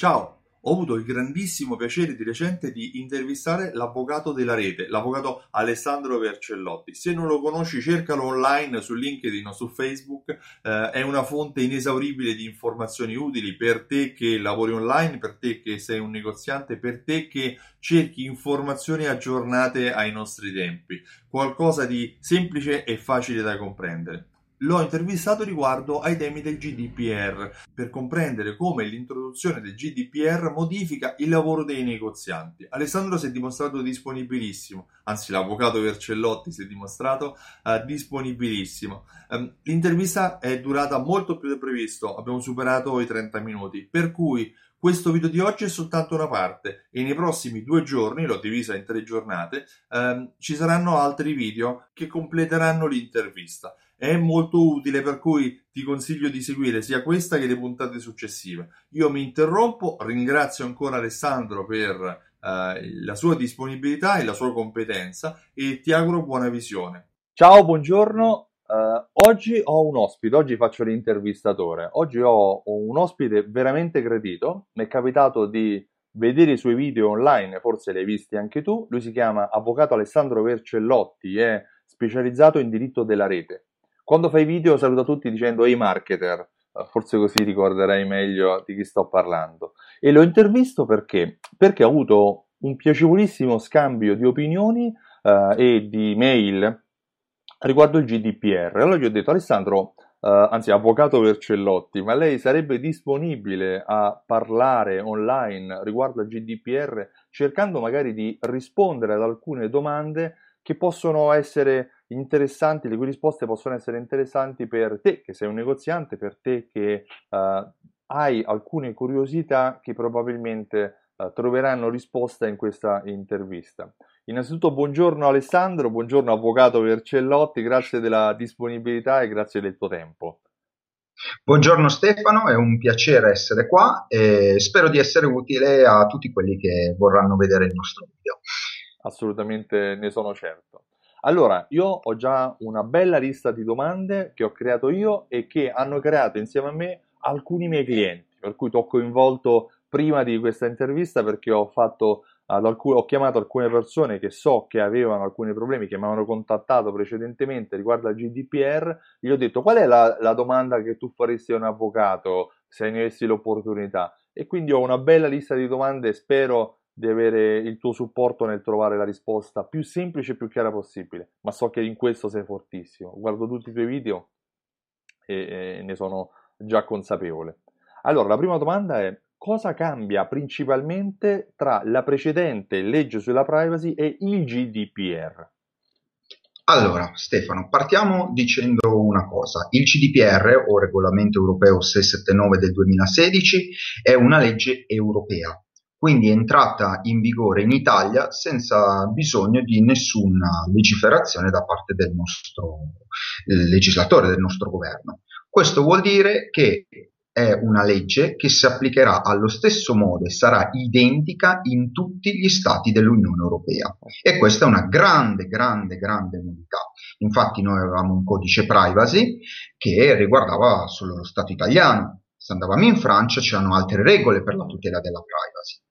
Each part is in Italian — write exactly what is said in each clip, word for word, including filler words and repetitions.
Ciao, ho avuto il grandissimo piacere di recente di intervistare l'avvocato della rete, l'avvocato Alessandro Vercellotti. Se non lo conosci, cercalo online su LinkedIn o su Facebook, eh, è una fonte inesauribile di informazioni utili per te che lavori online, per te che sei un negoziante, per te che cerchi informazioni aggiornate ai nostri tempi, qualcosa di semplice e facile da comprendere. L'ho intervistato riguardo ai temi del G D P R, per comprendere come l'introduzione del G D P R modifica il lavoro dei negozianti. Alessandro si è dimostrato disponibilissimo, anzi l'avvocato Vercellotti si è dimostrato uh, disponibilissimo. Um, l'intervista è durata molto più del previsto, abbiamo superato i trenta minuti, per cui questo video di oggi è soltanto una parte e nei prossimi due giorni, l'ho divisa in tre giornate, ehm, ci saranno altri video che completeranno l'intervista. È molto utile, per cui ti consiglio di seguire sia questa che le puntate successive. Io mi interrompo, ringrazio ancora Alessandro per eh, la sua disponibilità e la sua competenza e ti auguro buona visione. Ciao, buongiorno. Uh, oggi ho un ospite, oggi faccio l'intervistatore, oggi ho un ospite veramente gradito, mi è capitato di vedere i suoi video online, forse li hai visti anche tu. Lui si chiama avvocato Alessandro Vercellotti, è specializzato in diritto della rete. Quando fai video saluta tutti dicendo "Ehi marketer", uh, forse così ricorderai meglio di chi sto parlando. E lo intervisto perché? Perché ho avuto un piacevolissimo scambio di opinioni uh, e di mail riguardo il G D P R. Allora gli ho detto: Alessandro, eh, anzi avvocato Vercellotti, ma lei sarebbe disponibile a parlare online riguardo al G D P R, cercando magari di rispondere ad alcune domande che possono essere interessanti, le cui risposte possono essere interessanti per te che sei un negoziante, per te che eh, hai alcune curiosità che probabilmente eh, troveranno risposta in questa intervista. Innanzitutto buongiorno Alessandro, buongiorno avvocato Vercellotti, grazie della disponibilità e grazie del tuo tempo. Buongiorno Stefano, è un piacere essere qua e spero di essere utile a tutti quelli che vorranno vedere il nostro video. Assolutamente, ne sono certo. Allora, io ho già una bella lista di domande che ho creato io e che hanno creato insieme a me alcuni miei clienti, per cui ti ho coinvolto prima di questa intervista perché ho fatto... Ad alcun, ho chiamato alcune persone che so che avevano alcuni problemi, che mi avevano contattato precedentemente riguardo al G D P R, gli ho detto: qual è la, la domanda che tu faresti a un avvocato se ne avessi l'opportunità? E quindi ho una bella lista di domande, spero di avere il tuo supporto nel trovare la risposta più semplice e più chiara possibile, ma so che in questo sei fortissimo, guardo tutti i tuoi video e, e ne sono già consapevole. Allora, la prima domanda è: cosa cambia principalmente tra la precedente legge sulla privacy e il G D P R? Allora, Stefano, partiamo dicendo una cosa. Il G D P R, o Regolamento Europeo sei settantanove del duemilasedici, è una legge europea, quindi è entrata in vigore in Italia senza bisogno di nessuna legiferazione da parte del nostro legislatore, del nostro governo. Questo vuol dire che è una legge che si applicherà allo stesso modo e sarà identica in tutti gli stati dell'Unione Europea, e questa è una grande, grande, grande novità. Infatti noi avevamo un codice privacy che riguardava solo lo Stato italiano, se andavamo in Francia c'erano altre regole per la tutela della privacy.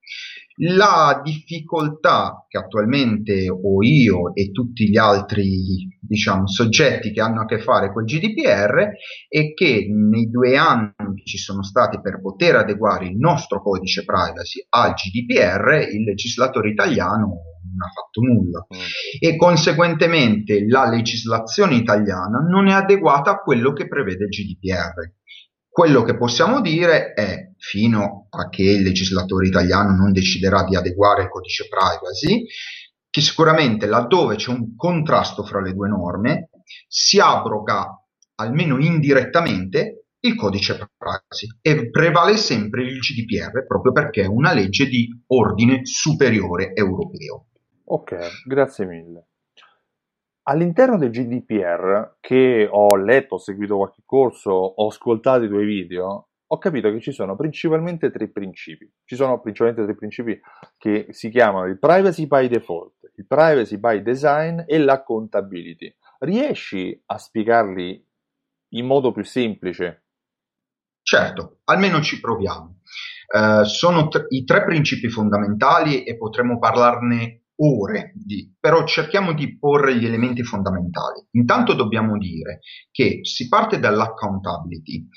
La difficoltà che attualmente ho io e tutti gli altri, diciamo, soggetti che hanno a che fare col G D P R è che nei due anni che ci sono stati per poter adeguare il nostro codice privacy al G D P R, il legislatore italiano non ha fatto nulla, e conseguentemente la legislazione italiana non è adeguata a quello che prevede il G D P R. Quello che possiamo dire è, fino a che il legislatore italiano non deciderà di adeguare il codice privacy, che sicuramente laddove c'è un contrasto fra le due norme si abroga, almeno indirettamente, il codice privacy e prevale sempre il G D P R, proprio perché è una legge di ordine superiore europeo. Ok, grazie mille. All'interno del G D P R, che ho letto, ho seguito qualche corso, ho ascoltato i tuoi video, ho capito che ci sono principalmente tre principi. Ci sono principalmente tre principi che si chiamano il Privacy By Default, il Privacy By Design e l'Accountability. Riesci a spiegarli in modo più semplice? Certo, almeno ci proviamo. Eh, sono t- i tre principi fondamentali e potremmo parlarne ore di, però cerchiamo di porre gli elementi fondamentali. Intanto dobbiamo dire che si parte dall'accountability,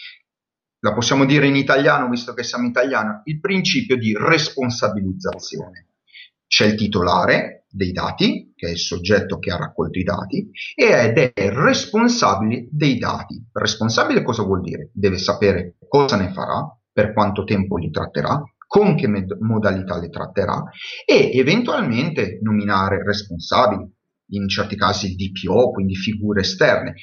la possiamo dire in italiano visto che siamo italiani, il principio di responsabilizzazione. C'è il titolare dei dati, che è il soggetto che ha raccolto i dati, ed è responsabile dei dati. Responsabile cosa vuol dire? Deve sapere cosa ne farà, per quanto tempo li tratterà, con che med- modalità le tratterà e eventualmente nominare responsabili, in certi casi D P O, quindi figure esterne.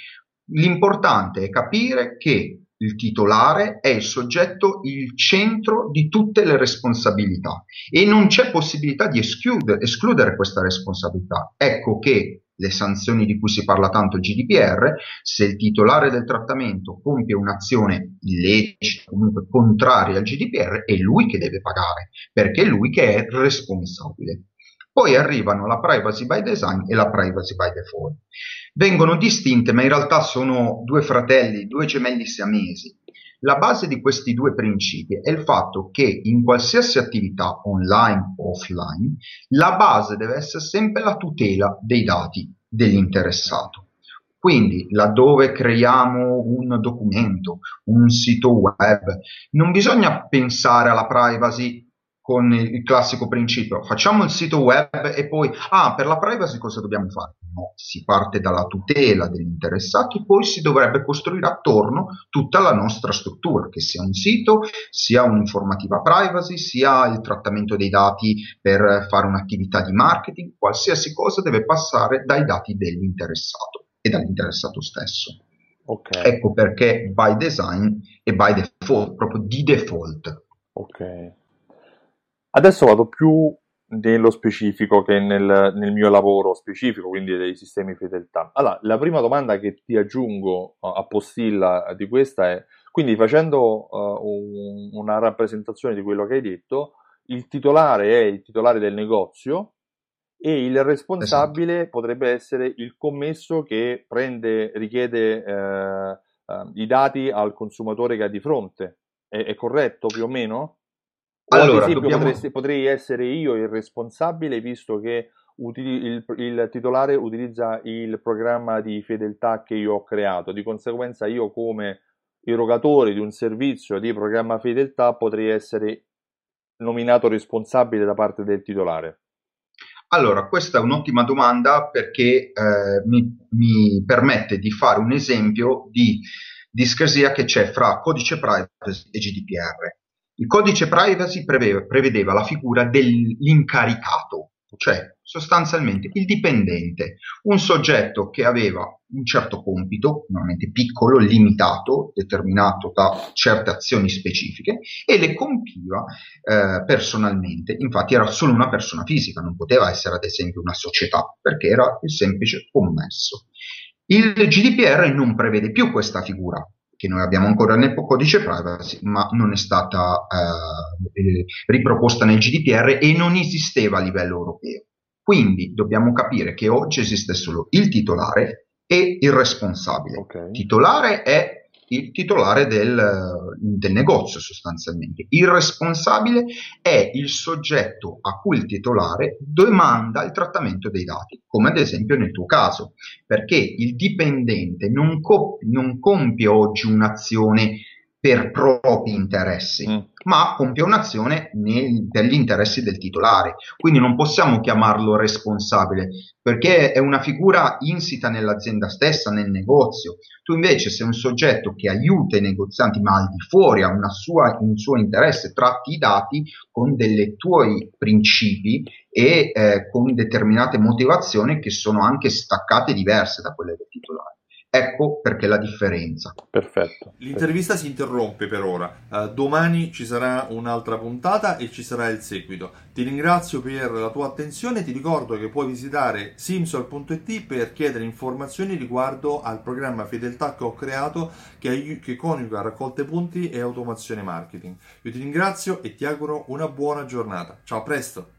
L'importante è capire che il titolare è il soggetto, il centro di tutte le responsabilità e non c'è possibilità di escludere, escludere questa responsabilità. Ecco che le sanzioni di cui si parla tanto G D P R, se il titolare del trattamento compie un'azione illecita, comunque contraria al G D P R, è lui che deve pagare, perché è lui che è responsabile. Poi arrivano la Privacy by Design e la Privacy by Default. Vengono distinte, ma in realtà sono due fratelli, due gemelli siamesi. La base di questi due principi è il fatto che in qualsiasi attività online o offline la base deve essere sempre la tutela dei dati dell'interessato. Quindi laddove creiamo un documento, un sito web, non bisogna pensare alla privacy con il classico principio, facciamo il sito web e poi, ah, per la privacy cosa dobbiamo fare? No, si parte dalla tutela dell'interessato e poi si dovrebbe costruire attorno tutta la nostra struttura, che sia un sito, sia un'informativa privacy, sia il trattamento dei dati per fare un'attività di marketing, qualsiasi cosa deve passare dai dati dell'interessato e dall'interessato stesso. Okay. Ecco perché by design e by default, proprio di default. Ok. Adesso vado più nello specifico che nel, nel mio lavoro specifico, quindi dei sistemi fedeltà. Allora, la prima domanda che ti aggiungo a postilla di questa è, quindi facendo uh, un, una rappresentazione di quello che hai detto, il titolare è il titolare del negozio e il responsabile, esatto, potrebbe essere il commesso che prende, richiede uh, uh, i dati al consumatore che ha di fronte. È, è corretto più o meno? Allora, ad esempio, dobbiamo... potresti, potrei essere io il responsabile visto che utili, il, il titolare utilizza il programma di fedeltà che io ho creato, di conseguenza io come erogatore di un servizio di programma fedeltà potrei essere nominato responsabile da parte del titolare. Allora, questa è un'ottima domanda perché eh, mi, mi permette di fare un esempio di discrasia che c'è fra codice privacy e G D P R. Il codice privacy preveva, prevedeva la figura dell'incaricato, cioè sostanzialmente il dipendente, un soggetto che aveva un certo compito, normalmente piccolo, limitato, determinato da certe azioni specifiche, e le compiva eh, personalmente. Infatti era solo una persona fisica, non poteva essere ad esempio una società, perché era il semplice commesso. Il G D P R non prevede più questa figura, che noi abbiamo ancora nel codice privacy, ma non è stata eh, riproposta nel G D P R e non esisteva a livello europeo. Quindi dobbiamo capire che oggi esiste solo il titolare e il responsabile. Okay. Titolare è il titolare del, del negozio sostanzialmente. Il responsabile è il soggetto a cui il titolare domanda il trattamento dei dati, come ad esempio nel tuo caso, perché il dipendente non, co- non compie oggi un'azione per propri interessi, mm. ma compie un'azione nel, per gli interessi del titolare. Quindi non possiamo chiamarlo responsabile, perché è una figura insita nell'azienda stessa, nel negozio. Tu invece sei un soggetto che aiuta i negozianti, ma al di fuori ha una sua, un suo interesse, tratti i dati con dei tuoi principi e eh, con determinate motivazioni che sono anche staccate e diverse da quelle del titolare. Ecco perché la differenza. Perfetto. L'intervista si interrompe per ora. Uh, domani ci sarà un'altra puntata e ci sarà il seguito. Ti ringrazio per la tua attenzione. Ti ricordo che puoi visitare simsor punto it per chiedere informazioni riguardo al programma fedeltà che ho creato che, che coniuga raccolte punti e automazione marketing. Io ti ringrazio e ti auguro una buona giornata. Ciao, a presto!